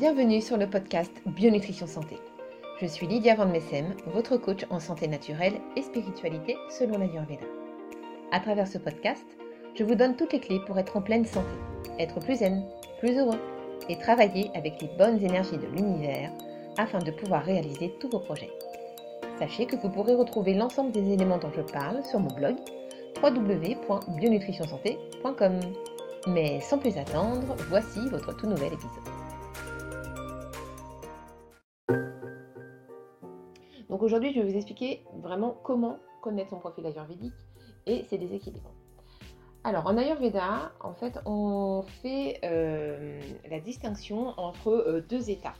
bienvenue sur le podcast Bionutrition Santé. Je suis Lydia Van de Messem, votre coach en santé naturelle et spiritualité selon l'ayurveda. À travers ce podcast, je vous donne toutes les clés pour être en pleine santé, être plus zen, plus heureux et travailler avec les bonnes énergies de l'univers afin de pouvoir réaliser tous vos projets. Sachez que vous pourrez retrouver l'ensemble des éléments dont je parle sur mon blog www.bionutritionsanté.com. Mais sans plus attendre, voici votre tout nouvel épisode. Donc aujourd'hui, je vais vous expliquer vraiment comment connaître son profil ayurvédique et ses déséquilibres. Alors en ayurveda, en fait, on fait la distinction entre deux états.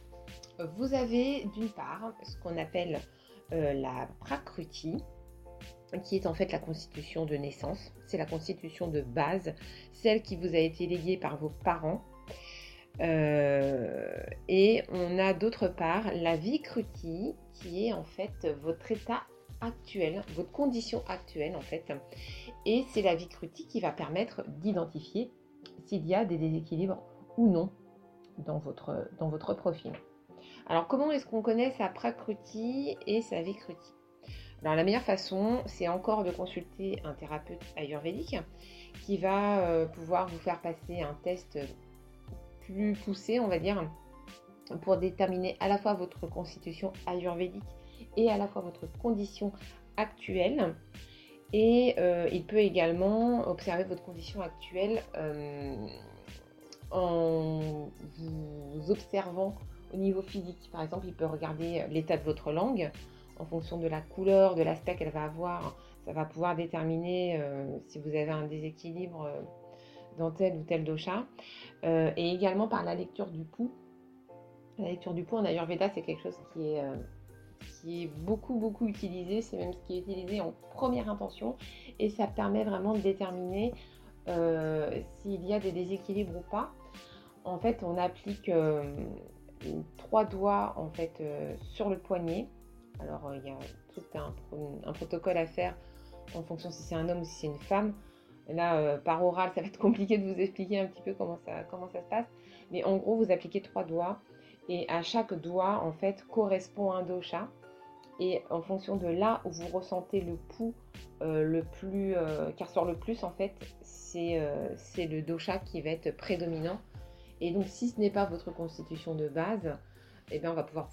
Vous avez d'une part ce qu'on appelle la prakriti, qui est en fait la constitution de naissance, c'est la constitution de base, celle qui vous a été léguée par vos parents. Et on a d'autre part la vikriti, qui est en fait votre état actuel, votre condition actuelle en fait. Et c'est la vikriti qui va permettre d'identifier s'il y a des déséquilibres ou non dans votre profil. Alors comment est-ce qu'on connaît sa prakriti et sa vikriti ? Alors la meilleure façon, c'est encore de consulter un thérapeute ayurvédique qui va pouvoir vous faire passer un test plus poussé, on va dire, pour déterminer à la fois votre constitution ayurvédique et à la fois votre condition actuelle. Et il peut également observer votre condition actuelle en vous observant au niveau physique. Par exemple, il peut regarder l'état de votre langue. En fonction de la couleur, de l'aspect qu'elle va avoir, ça va pouvoir déterminer si vous avez un déséquilibre dans tel ou tel dosha. Et également par la lecture du pouls. La lecture du pouls en ayurveda, c'est quelque chose qui est beaucoup utilisé. C'est même ce qui est utilisé en première intention. Et ça permet vraiment de déterminer s'il y a des déséquilibres ou pas. En fait, on applique 3 doigts en fait, sur le poignet. Alors, il y a tout un protocole à faire en fonction si c'est un homme ou si c'est une femme. Là, par oral, ça va être compliqué de vous expliquer un petit peu comment ça se passe. Mais en gros, vous appliquez 3 doigts et à chaque doigt, en fait, correspond un dosha. Et en fonction de là où vous ressentez le pouls le plus, qui ressort le plus, en fait, c'est le dosha qui va être prédominant. Et donc, si ce n'est pas votre constitution de base, eh bien, on va pouvoir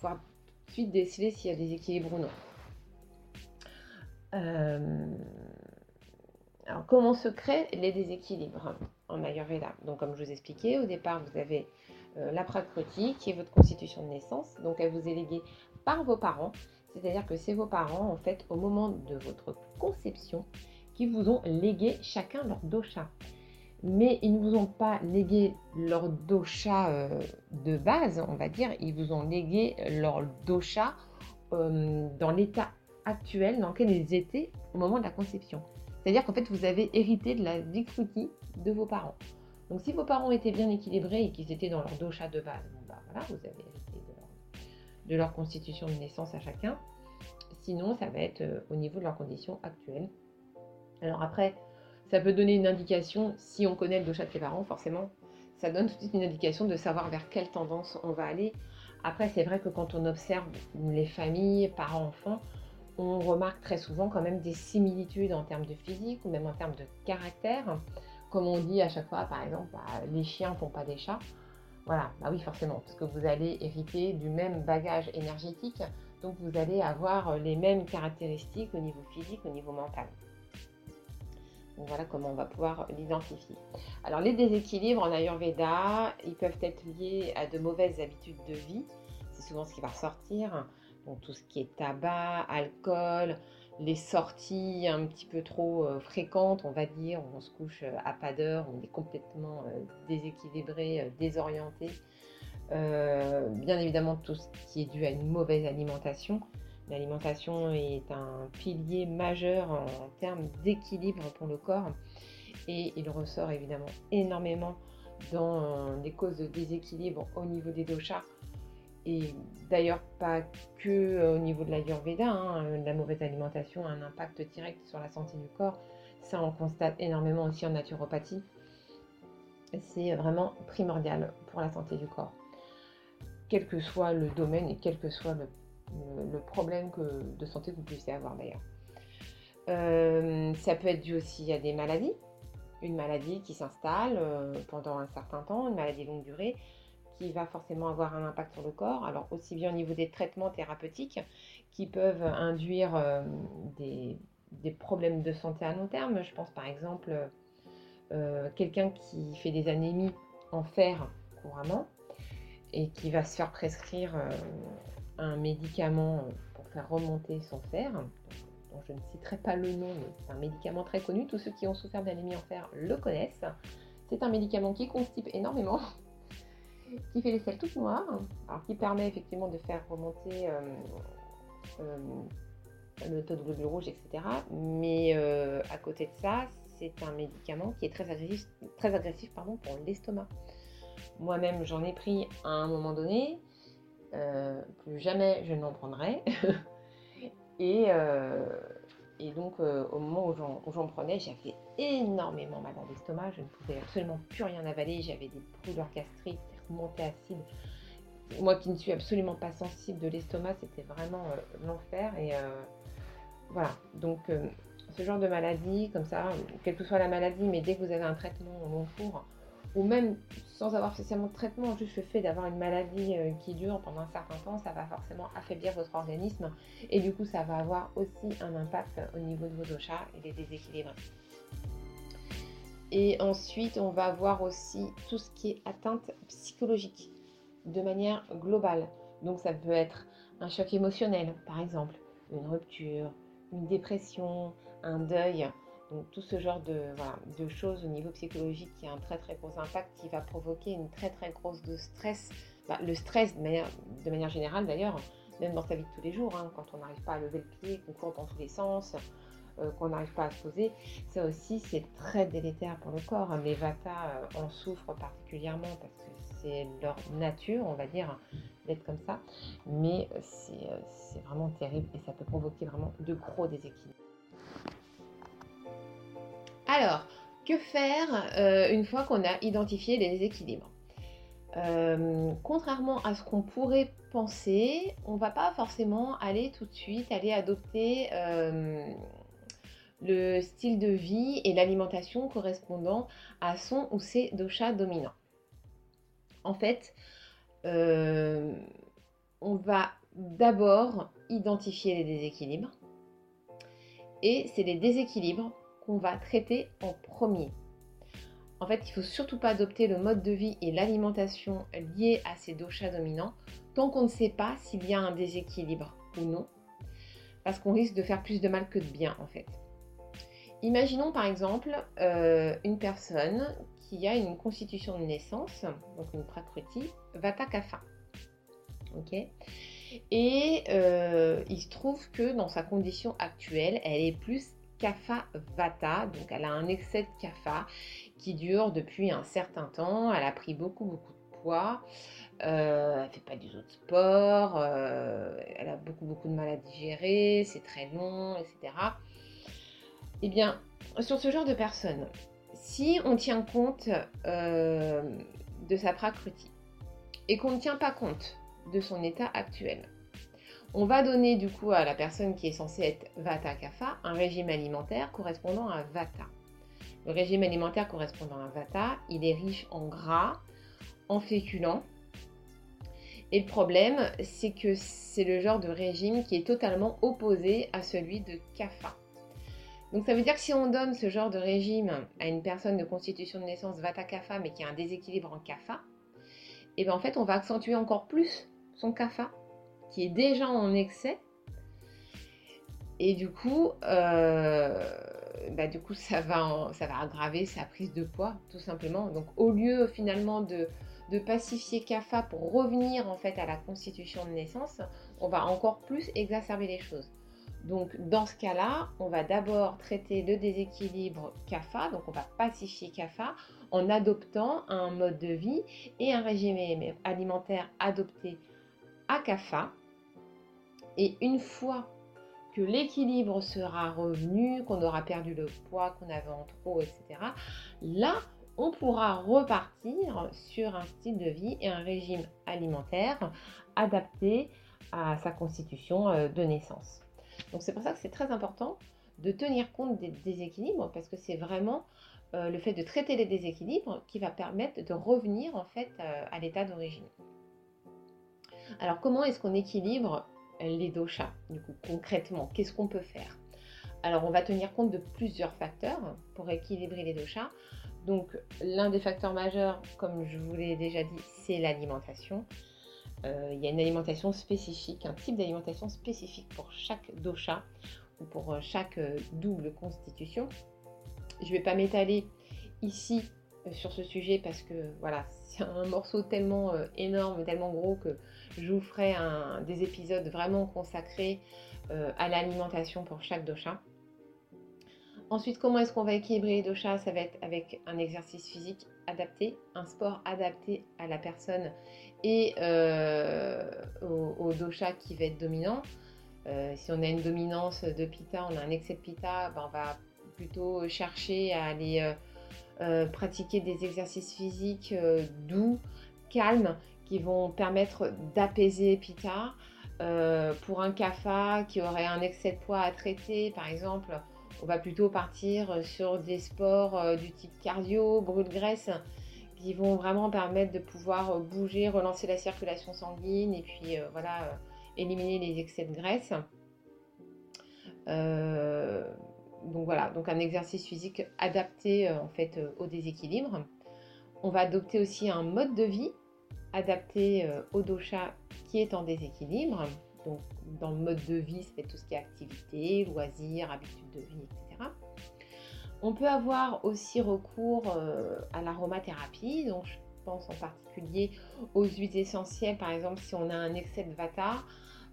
ensuite déceler s'il y a des équilibres ou non. Alors comment se créent les déséquilibres en ayurveda ? Donc comme je vous expliquais, au départ vous avez la prakriti qui est votre constitution de naissance, donc elle vous est léguée par vos parents, c'est-à-dire que c'est vos parents en fait au moment de votre conception qui vous ont légué chacun leur dosha. Mais ils ne vous ont pas légué leur dosha de base, on va dire. Ils vous ont légué leur dosha dans l'état actuel dans lequel ils étaient au moment de la conception. C'est-à-dire qu'en fait, vous avez hérité de la vikriti de vos parents. Donc, si vos parents étaient bien équilibrés et qu'ils étaient dans leur dosha de base, bon, bah, voilà, vous avez hérité de leur constitution de naissance à chacun. Sinon, ça va être au niveau de leur condition actuelle. Alors après, ça peut donner une indication, si on connaît le dosha de ses parents, forcément, ça donne tout de suite une indication de savoir vers quelle tendance on va aller. Après, c'est vrai que quand on observe les familles, parents, enfants, on remarque très souvent quand même des similitudes en termes de physique ou même en termes de caractère. Comme on dit à chaque fois, par exemple, bah, les chiens ne font pas des chats. Voilà, bah oui, forcément, parce que vous allez hériter du même bagage énergétique, donc vous allez avoir les mêmes caractéristiques au niveau physique, au niveau mental. Donc voilà comment on va pouvoir l'identifier. Alors les déséquilibres en ayurveda, ils peuvent être liés à de mauvaises habitudes de vie. C'est souvent ce qui va ressortir. Donc tout ce qui est tabac, alcool, les sorties un petit peu trop fréquentes, on va dire, où on se couche à pas d'heure, on est complètement déséquilibré, désorienté. Bien évidemment tout ce qui est dû à une mauvaise alimentation. L'alimentation est un pilier majeur en termes d'équilibre pour le corps et il ressort évidemment énormément dans les causes de déséquilibre au niveau des doshas et d'ailleurs pas que au niveau de l'ayurveda, hein. La mauvaise alimentation a un impact direct sur la santé du corps, ça on constate énormément aussi en naturopathie, c'est vraiment primordial pour la santé du corps. quel que soit le domaine et quel que soit le problème de santé que vous puissiez avoir d'ailleurs. Ça peut être dû aussi à des maladies, une maladie qui s'installe pendant un certain temps, une maladie longue durée, qui va forcément avoir un impact sur le corps, alors aussi bien au niveau des traitements thérapeutiques qui peuvent induire des problèmes de santé à long terme. Je pense par exemple quelqu'un qui fait des anémies en fer couramment et qui va se faire prescrire un médicament pour faire remonter son fer, dont je ne citerai pas le nom, mais c'est un médicament très connu, tous ceux qui ont souffert d'anémie en fer le connaissent. C'est un médicament qui constipe énormément, qui fait les selles toutes noires, alors qui permet effectivement de faire remonter le taux de globules rouges, etc. Mais à côté de ça, c'est un médicament qui est très agressif, pour l'estomac. Moi-même, j'en ai pris à un moment donné, plus jamais je n'en prendrai. Et donc, au moment où j'en prenais, j'avais énormément mal à l'estomac, je ne pouvais absolument plus rien avaler, j'avais des brûlures gastriques, des remontées acides. Moi qui ne suis absolument pas sensible de l'estomac, c'était vraiment l'enfer. Et voilà, donc ce genre de maladie, comme ça, quelle que soit la maladie, mais dès que vous avez un traitement au long cours, ou même sans avoir spécialement de traitement, juste le fait d'avoir une maladie qui dure pendant un certain temps, ça va forcément affaiblir votre organisme et du coup ça va avoir aussi un impact au niveau de vos doshas et des déséquilibres. Et ensuite on va voir aussi tout ce qui est atteinte psychologique de manière globale. Donc ça peut être un choc émotionnel par exemple, une rupture, une dépression, un deuil. Donc tout ce genre de choses au niveau psychologique qui a un très très gros impact, qui va provoquer une très très grosse de stress. Le stress de manière générale d'ailleurs, même dans sa vie de tous les jours, quand on n'arrive pas à lever le pied, qu'on court dans tous les sens, qu'on n'arrive pas à se poser, ça aussi c'est très délétère pour le corps. Les vata en souffrent particulièrement parce que c'est leur nature, on va dire, d'être comme ça. Mais c'est vraiment terrible et ça peut provoquer vraiment de gros déséquilibres. Alors, que faire une fois qu'on a identifié les déséquilibres ? Contrairement à ce qu'on pourrait penser, on ne va pas forcément aller tout de suite adopter le style de vie et l'alimentation correspondant à son ou ses doshas dominants. En fait, on va d'abord identifier les déséquilibres et c'est les déséquilibres qu'on va traiter en premier. En fait, il ne faut surtout pas adopter le mode de vie et l'alimentation liés à ces doshas dominants tant qu'on ne sait pas s'il y a un déséquilibre ou non, parce qu'on risque de faire plus de mal que de bien en fait. Imaginons par exemple une personne qui a une constitution de naissance, donc une prakriti, vata kapha. Ok ? Et il se trouve que dans sa condition actuelle, elle est plus kapha vata, donc elle a un excès de kapha qui dure depuis un certain temps, elle a pris beaucoup de poids, elle fait pas du tout de sport, elle a beaucoup de mal à digérer, c'est très long, etc. Et bien sur ce genre de personne, si on tient compte de sa prakriti et qu'on ne tient pas compte de son état actuel, on va donner du coup à la personne qui est censée être Vata Kapha un régime alimentaire correspondant à Vata. Le régime alimentaire correspondant à Vata, il est riche en gras, en féculents. Et le problème, c'est que c'est le genre de régime qui est totalement opposé à celui de Kapha. Donc ça veut dire que si on donne ce genre de régime à une personne de constitution de naissance Vata Kapha mais qui a un déséquilibre en Kapha, et bien en fait on va accentuer encore plus son Kapha, qui est déjà en excès, et du coup ça va aggraver sa prise de poids tout simplement. Donc au lieu finalement de pacifier Kapha pour revenir en fait à la constitution de naissance, on va encore plus exacerber les choses. Donc dans ce cas là, on va d'abord traiter le déséquilibre Kapha, donc on va pacifier Kapha en adoptant un mode de vie et un régime alimentaire adopté à Kapha, et une fois que l'équilibre sera revenu, qu'on aura perdu le poids qu'on avait en trop, etc., là on pourra repartir sur un style de vie et un régime alimentaire adapté à sa constitution de naissance. Donc c'est pour ça que c'est très important de tenir compte des déséquilibres, parce que c'est vraiment le fait de traiter les déséquilibres qui va permettre de revenir en fait à l'état d'origine. Alors comment est-ce qu'on équilibre les doshas du coup concrètement? Qu'est-ce qu'on peut faire? Alors on va tenir compte de plusieurs facteurs pour équilibrer les doshas. Donc l'un des facteurs majeurs, comme je vous l'ai déjà dit, c'est l'alimentation. Il y a une alimentation spécifique, un type d'alimentation spécifique pour chaque dosha ou pour chaque double constitution. Je ne vais pas m'étaler ici sur ce sujet parce que voilà, c'est un morceau tellement énorme, tellement gros que je vous ferai des épisodes vraiment consacrés à l'alimentation pour chaque dosha. Ensuite, comment est-ce qu'on va équilibrer les doshas? Ça va être avec un exercice physique adapté, un sport adapté à la personne et au dosha qui va être dominant. Si on a une dominance de pitta, on a un excès de pitta, on va plutôt chercher à aller pratiquer des exercices physiques doux, calmes, qui vont permettre d'apaiser pitta. Pour un kapha qui aurait un excès de poids à traiter, par exemple, on va plutôt partir sur des sports du type cardio, brûle-graisse, qui vont vraiment permettre de pouvoir bouger, relancer la circulation sanguine et puis éliminer les excès de graisse. Donc un exercice physique adapté en fait au déséquilibre. On va adopter aussi un mode de vie adapté au dosha qui est en déséquilibre. Donc, dans le mode de vie, ça fait tout ce qui est activité, loisirs, habitudes de vie, etc. On peut avoir aussi recours à l'aromathérapie. Donc, je pense en particulier aux huiles essentielles. Par exemple, si on a un excès de vata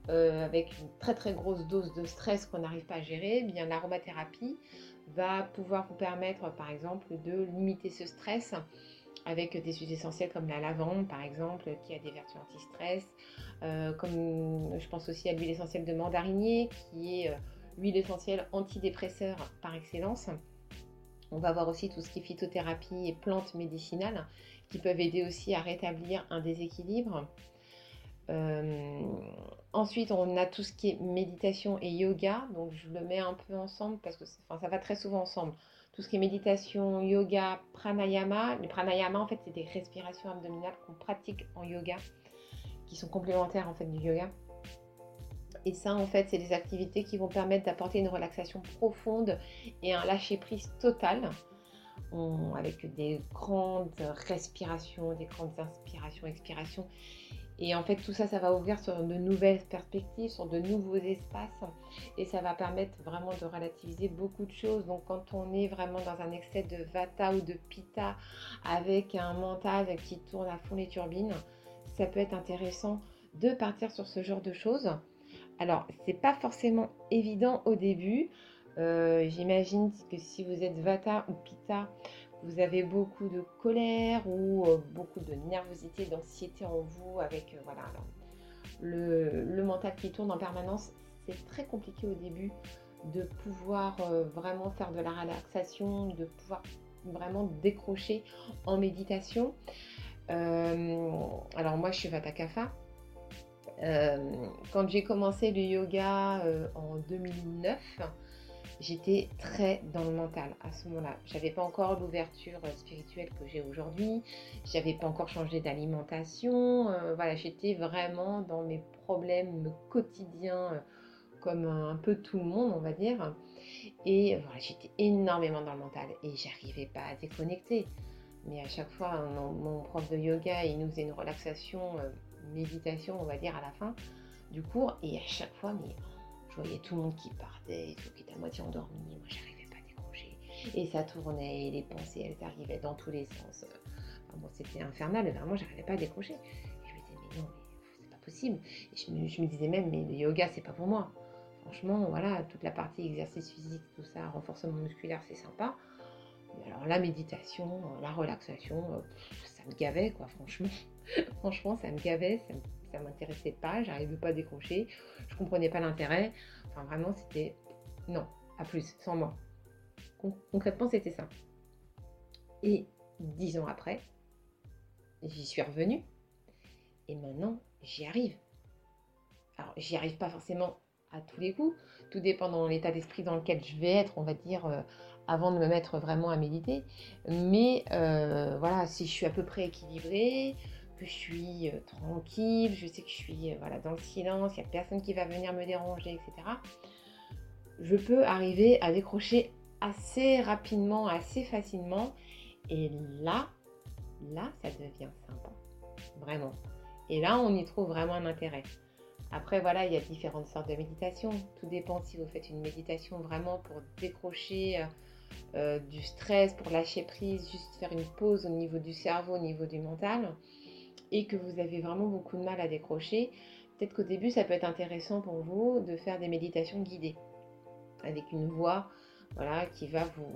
avec une très très grosse dose de stress qu'on n'arrive pas à gérer, eh bien l'aromathérapie va pouvoir vous permettre, par exemple, de limiter ce stress avec des huiles essentielles comme la lavande par exemple, qui a des vertus anti-stress, comme je pense aussi à l'huile essentielle de mandarinier, qui est l'huile essentielle antidépresseur par excellence. On va avoir aussi tout ce qui est phytothérapie et plantes médicinales, qui peuvent aider aussi à rétablir un déséquilibre. Ensuite, on a tout ce qui est méditation et yoga, donc je le mets un peu ensemble parce que ça va très souvent ensemble. Tout ce qui est méditation, yoga, pranayama. Le pranayama, en fait, c'est des respirations abdominales qu'on pratique en yoga, qui sont complémentaires, en fait, du yoga. Et ça, en fait, c'est des activités qui vont permettre d'apporter une relaxation profonde et un lâcher-prise total, avec des grandes respirations, des grandes inspirations, expirations. Et en fait, tout ça, ça va ouvrir sur de nouvelles perspectives, sur de nouveaux espaces. Et ça va permettre vraiment de relativiser beaucoup de choses. Donc, quand on est vraiment dans un excès de vata ou de pitta, avec un mental qui tourne à fond les turbines, ça peut être intéressant de partir sur ce genre de choses. Alors, c'est pas forcément évident au début. J'imagine que si vous êtes vata ou pitta, vous avez beaucoup de colère ou beaucoup de nervosité, d'anxiété en vous, avec le mental qui tourne en permanence. C'est très compliqué au début de pouvoir vraiment faire de la relaxation, de pouvoir vraiment décrocher en méditation. Alors moi, je suis Vata Kapha. Quand j'ai commencé le yoga en 2009, j'étais très dans le mental à ce moment-là. J'avais pas encore l'ouverture spirituelle que j'ai aujourd'hui. J'avais pas encore changé d'alimentation. J'étais vraiment dans mes problèmes quotidiens, comme un peu tout le monde, on va dire. Et j'étais énormément dans le mental et j'arrivais pas à déconnecter. Mais à chaque fois, mon prof de yoga, il nous faisait une relaxation, méditation, on va dire, à la fin du cours. Et à chaque fois, je voyais tout le monde qui partait et tout, qui était à moitié endormi. Moi, j'arrivais pas à décrocher. Et ça tournait, et les pensées, elles arrivaient dans tous les sens. C'était infernal, vraiment, j'arrivais pas à décrocher. Et je me disais, mais c'est pas possible. Et je me disais même, mais le yoga, c'est pas pour moi. Franchement, toute la partie exercice physique, tout ça, renforcement musculaire, c'est sympa. Mais alors, la méditation, la relaxation, ça me gavait, quoi, franchement. Franchement, ça me gavait, ça m'intéressait pas, j'arrivais pas à décrocher, je comprenais pas l'intérêt, vraiment c'était non, à plus, sans moi. Concrètement c'était ça. Et 10 ans après, j'y suis revenue et maintenant j'y arrive. Alors j'y arrive pas forcément à tous les coups, tout dépend dans l'état d'esprit dans lequel je vais être, on va dire, avant de me mettre vraiment à méditer. Mais voilà, si je suis à peu près équilibrée, que je suis tranquille, je sais que je suis dans le silence, il n'y a personne qui va venir me déranger, etc. Je peux arriver à décrocher assez rapidement, assez facilement. Et là, ça devient sympa, vraiment. Et là, on y trouve vraiment un intérêt. Après, voilà, il y a différentes sortes de méditations. Tout dépend si vous faites une méditation vraiment pour décrocher du stress, pour lâcher prise, juste faire une pause au niveau du cerveau, au niveau du mental, et que vous avez vraiment beaucoup de mal à décrocher. Peut-être qu'au début, ça peut être intéressant pour vous de faire des méditations guidées, avec une voix, voilà, qui va vous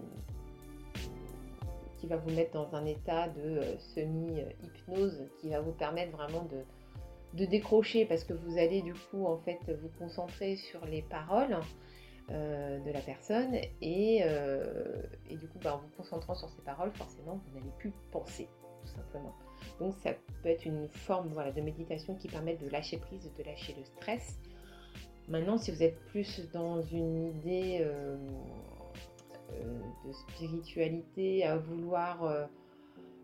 mettre dans un état de semi-hypnose, qui va vous permettre vraiment de décrocher, parce que vous allez du coup en fait vous concentrer sur les paroles de la personne et du coup en vous concentrant sur ces paroles, forcément vous n'allez plus penser, tout simplement. Donc ça peut être une forme de méditation qui permet de lâcher prise, de lâcher le stress. Maintenant, si vous êtes plus dans une idée de spiritualité, à vouloir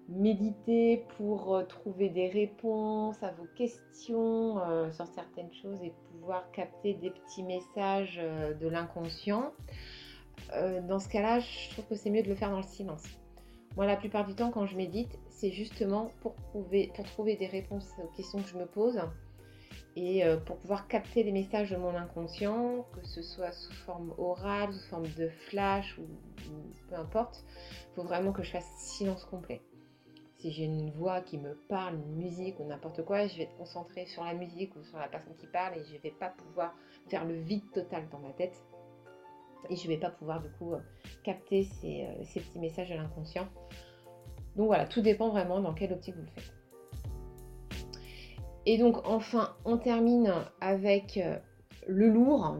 méditer pour trouver des réponses à vos questions sur certaines choses et pouvoir capter des petits messages de l'inconscient, dans ce cas-là, je trouve que c'est mieux de le faire dans le silence. Moi, la plupart du temps, quand je médite, c'est justement pour trouver des réponses aux questions que je me pose et pour pouvoir capter les messages de mon inconscient, que ce soit sous forme orale, sous forme de flash ou peu importe, il faut vraiment que je fasse silence complet. Si j'ai une voix qui me parle, une musique ou n'importe quoi, je vais être concentrée sur la musique ou sur la personne qui parle et je ne vais pas pouvoir faire le vide total dans ma tête et je ne vais pas pouvoir du coup capter ces petits messages de l'inconscient. Donc voilà, tout dépend vraiment dans quelle optique vous le faites. Et donc enfin, on termine avec le lourd,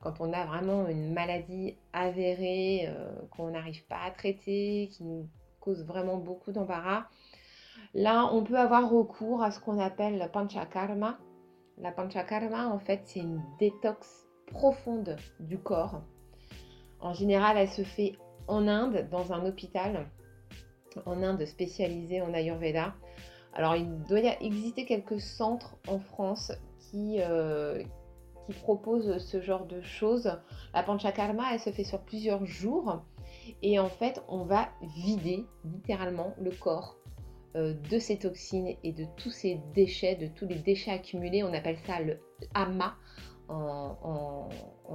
quand on a vraiment une maladie avérée, qu'on n'arrive pas à traiter, qui nous cause vraiment beaucoup d'embarras. Là, on peut avoir recours à ce qu'on appelle la panchakarma. La panchakarma, en fait, c'est une détox profonde du corps. En général, elle se fait en Inde, dans un hôpital, en Inde spécialisé en ayurveda. Alors, il doit exister quelques centres en France qui proposent ce genre de choses. La panchakarma, elle se fait sur plusieurs jours. Et en fait, on va vider littéralement le corps de ses toxines et de tous ses déchets, de tous les déchets accumulés. On appelle ça le ama en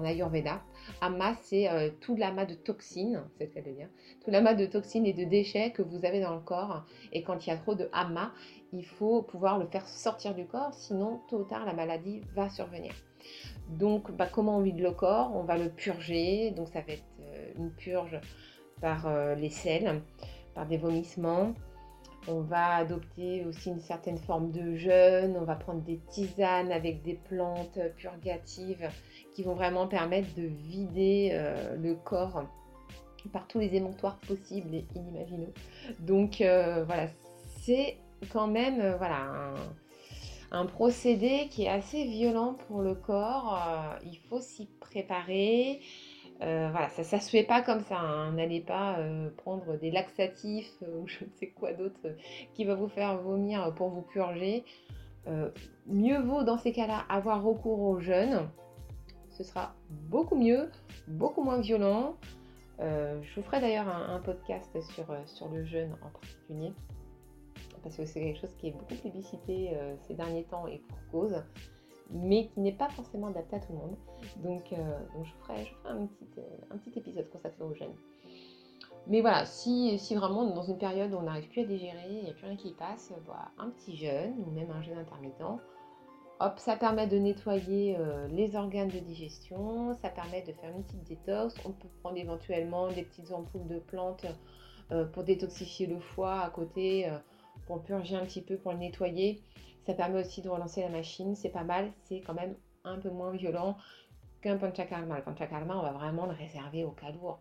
ayurveda. Ama, c'est tout l'amas de toxines, c'est ce qu'elle veut dire, tout l'amas de toxines et de déchets que vous avez dans le corps. Et quand il y a trop de ama, il faut pouvoir le faire sortir du corps, sinon tôt ou tard la maladie va survenir. Donc comment on vide le corps? On va le purger, donc ça va être une purge par les selles, par des vomissements. On va adopter aussi une certaine forme de jeûne, on va prendre des tisanes avec des plantes purgatives qui vont vraiment permettre de vider le corps par tous les émonctoires possibles et inimaginables. Donc voilà, c'est quand même un procédé qui est assez violent pour le corps, il faut s'y préparer. Ça ne se fait pas comme ça, hein. N'allez pas prendre des laxatifs ou je ne sais quoi d'autre qui va vous faire vomir pour vous purger. Mieux vaut dans ces cas-là avoir recours au jeûne, ce sera beaucoup mieux, beaucoup moins violent. Je vous ferai d'ailleurs un podcast sur le jeûne en particulier, parce que c'est quelque chose qui est beaucoup publicité ces derniers temps et pour cause, mais qui n'est pas forcément adapté à tout le monde. Donc je ferai un petit épisode consacré aux jeunes. Mais voilà, si vraiment on est dans une période où on n'arrive plus à digérer, il n'y a plus rien qui passe, un petit jeûne ou même un jeûne intermittent, hop, ça permet de nettoyer les organes de digestion, ça permet de faire une petite détox, on peut prendre éventuellement des petites ampoules de plantes pour détoxifier le foie à côté, pour purger un petit peu, pour le nettoyer. Ça permet aussi de relancer la machine, c'est pas mal, c'est quand même un peu moins violent qu'un panchakarma. Le panchakarma, on va vraiment le réserver au cas lourd.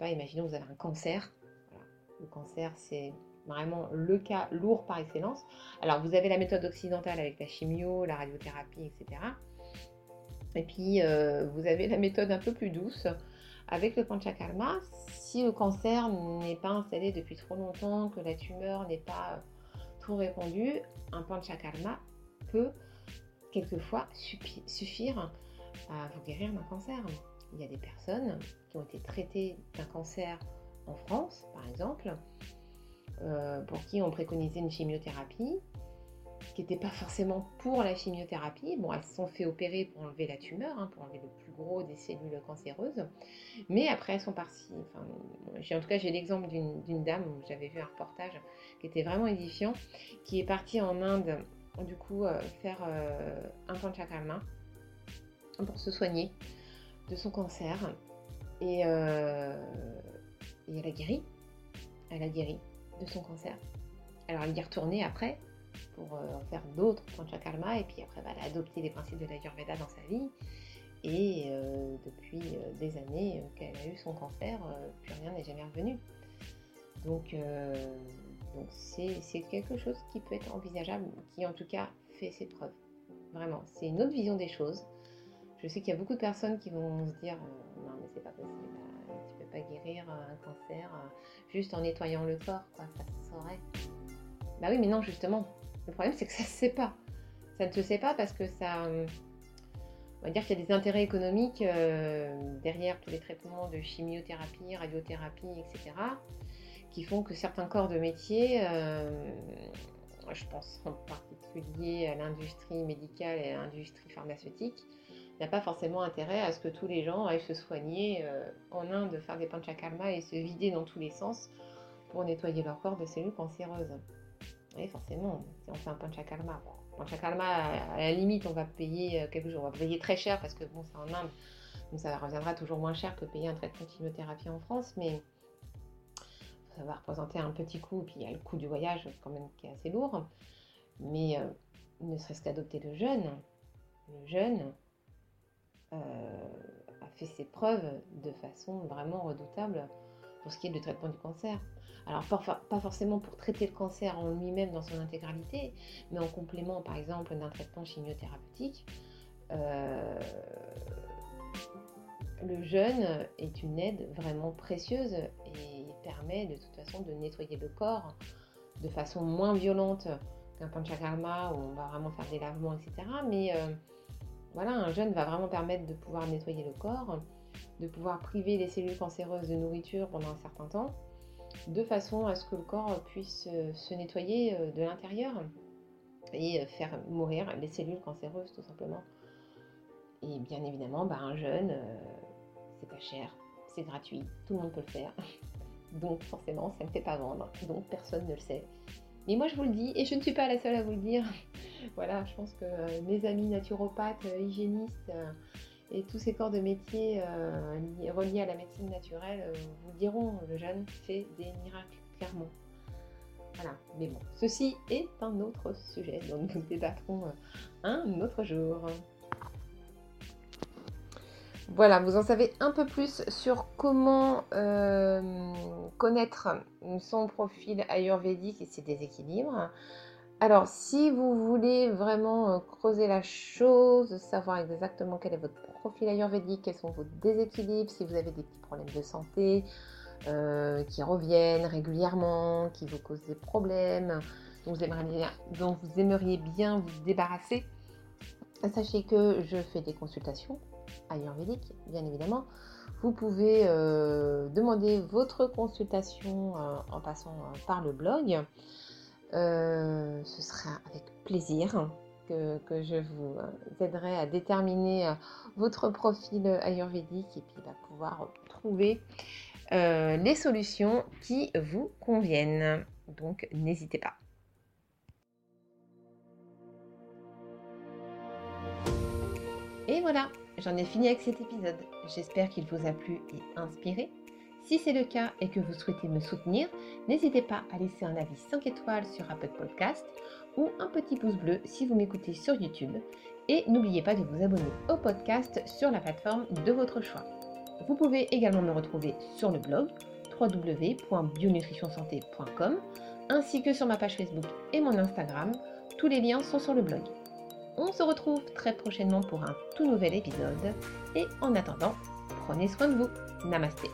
Imaginons que vous avez un cancer, Le cancer, c'est vraiment le cas lourd par excellence. Alors, vous avez la méthode occidentale avec la chimio, la radiothérapie, etc. Et puis, vous avez la méthode un peu plus douce avec le panchakarma. Si le cancer n'est pas installé depuis trop longtemps, que la tumeur n'est pas trop répandue, un panchakarma peut quelquefois suffire à vous guérir d'un cancer. Il y a des personnes qui ont été traitées d'un cancer en France, par exemple, pour qui on préconisait une chimiothérapie, qui n'étaient pas forcément pour la chimiothérapie. Bon, elles se sont fait opérer pour enlever la tumeur, pour enlever le plus gros des cellules cancéreuses. Mais après, elles sont parties. Enfin, j'ai l'exemple d'une dame, où j'avais vu un reportage qui était vraiment édifiant, qui est partie en Inde, du coup, faire un panchakarma pour se soigner de son cancer. Et elle a guéri. Elle a guéri de son cancer. Alors, elle y est retournée après, pour faire d'autres panchakarma, et puis après elle a adopté les principes de l'ayurveda dans sa vie, et depuis des années qu'elle a eu son cancer, plus rien n'est jamais revenu. Donc c'est quelque chose qui peut être envisageable, qui en tout cas fait ses preuves. Vraiment, c'est une autre vision des choses. Je sais qu'il y a beaucoup de personnes qui vont se dire non mais c'est pas possible, tu peux pas guérir un cancer juste en nettoyant le corps, quoi, ça se saurait. Bah oui, mais non, justement. Le problème, c'est que ça ne se sait pas. Ça ne se sait pas parce que ça... On va dire qu'il y a des intérêts économiques derrière tous les traitements de chimiothérapie, radiothérapie, etc. qui font que certains corps de métier, je pense en particulier à l'industrie médicale et à l'industrie pharmaceutique, n'a pas forcément intérêt à ce que tous les gens aillent se soigner en Inde, faire des panchakarma et se vider dans tous les sens pour nettoyer leur corps de cellules cancéreuses. Oui, forcément, si on fait un panchakarma. Panchakarma, à la limite, on va payer quelques jours. On va payer très cher parce que bon, c'est en Inde, donc ça reviendra toujours moins cher que payer un traitement de chimiothérapie en France, mais ça va représenter un petit coût. Puis il y a le coût du voyage quand même qui est assez lourd. Mais ne serait-ce qu'adopter le jeûne. Le jeûne a fait ses preuves de façon vraiment redoutable pour ce qui est du traitement du cancer. Alors, pas forcément pour traiter le cancer en lui-même dans son intégralité, mais en complément, par exemple, d'un traitement chimiothérapeutique, le jeûne est une aide vraiment précieuse et il permet de toute façon de nettoyer le corps de façon moins violente qu'un panchakarma où on va vraiment faire des lavements, etc. Mais voilà, un jeûne va vraiment permettre de pouvoir nettoyer le corps, de pouvoir priver les cellules cancéreuses de nourriture pendant un certain temps, de façon à ce que le corps puisse se nettoyer de l'intérieur et faire mourir les cellules cancéreuses tout simplement. Et bien évidemment, un jeûne, c'est pas cher, c'est gratuit, tout le monde peut le faire. Donc forcément, ça ne fait pas vendre, donc personne ne le sait. Mais moi je vous le dis, et je ne suis pas la seule à vous le dire. Voilà, je pense que mes amis naturopathes, hygiénistes, et tous ces corps de métier reliés à la médecine naturelle vous le diront, le jeûne fait des miracles, clairement. Voilà, mais bon, ceci est un autre sujet dont nous débattrons un autre jour. Voilà, vous en savez un peu plus sur comment connaître son profil ayurvédique et ses déséquilibres. Alors, si vous voulez vraiment creuser la chose, savoir exactement quel est votre profil ayurvédique, quels sont vos déséquilibres, si vous avez des petits problèmes de santé qui reviennent régulièrement, qui vous causent des problèmes, dont vous aimeriez bien vous débarrasser, sachez que je fais des consultations ayurvédiques, bien évidemment. Vous pouvez demander votre consultation en passant par le blog. Ce sera avec plaisir que je vous aiderai à déterminer votre profil ayurvédique et puis pouvoir trouver les solutions qui vous conviennent. Donc n'hésitez pas. Et voilà, j'en ai fini avec cet épisode. J'espère qu'il vous a plu et inspiré. Si c'est le cas et que vous souhaitez me soutenir, n'hésitez pas à laisser un avis 5 étoiles sur Apple Podcast ou un petit pouce bleu si vous m'écoutez sur YouTube. Et n'oubliez pas de vous abonner au podcast sur la plateforme de votre choix. Vous pouvez également me retrouver sur le blog www.bionutritionsanté.com ainsi que sur ma page Facebook et mon Instagram. Tous les liens sont sur le blog. On se retrouve très prochainement pour un tout nouvel épisode et en attendant, prenez soin de vous. Namasté.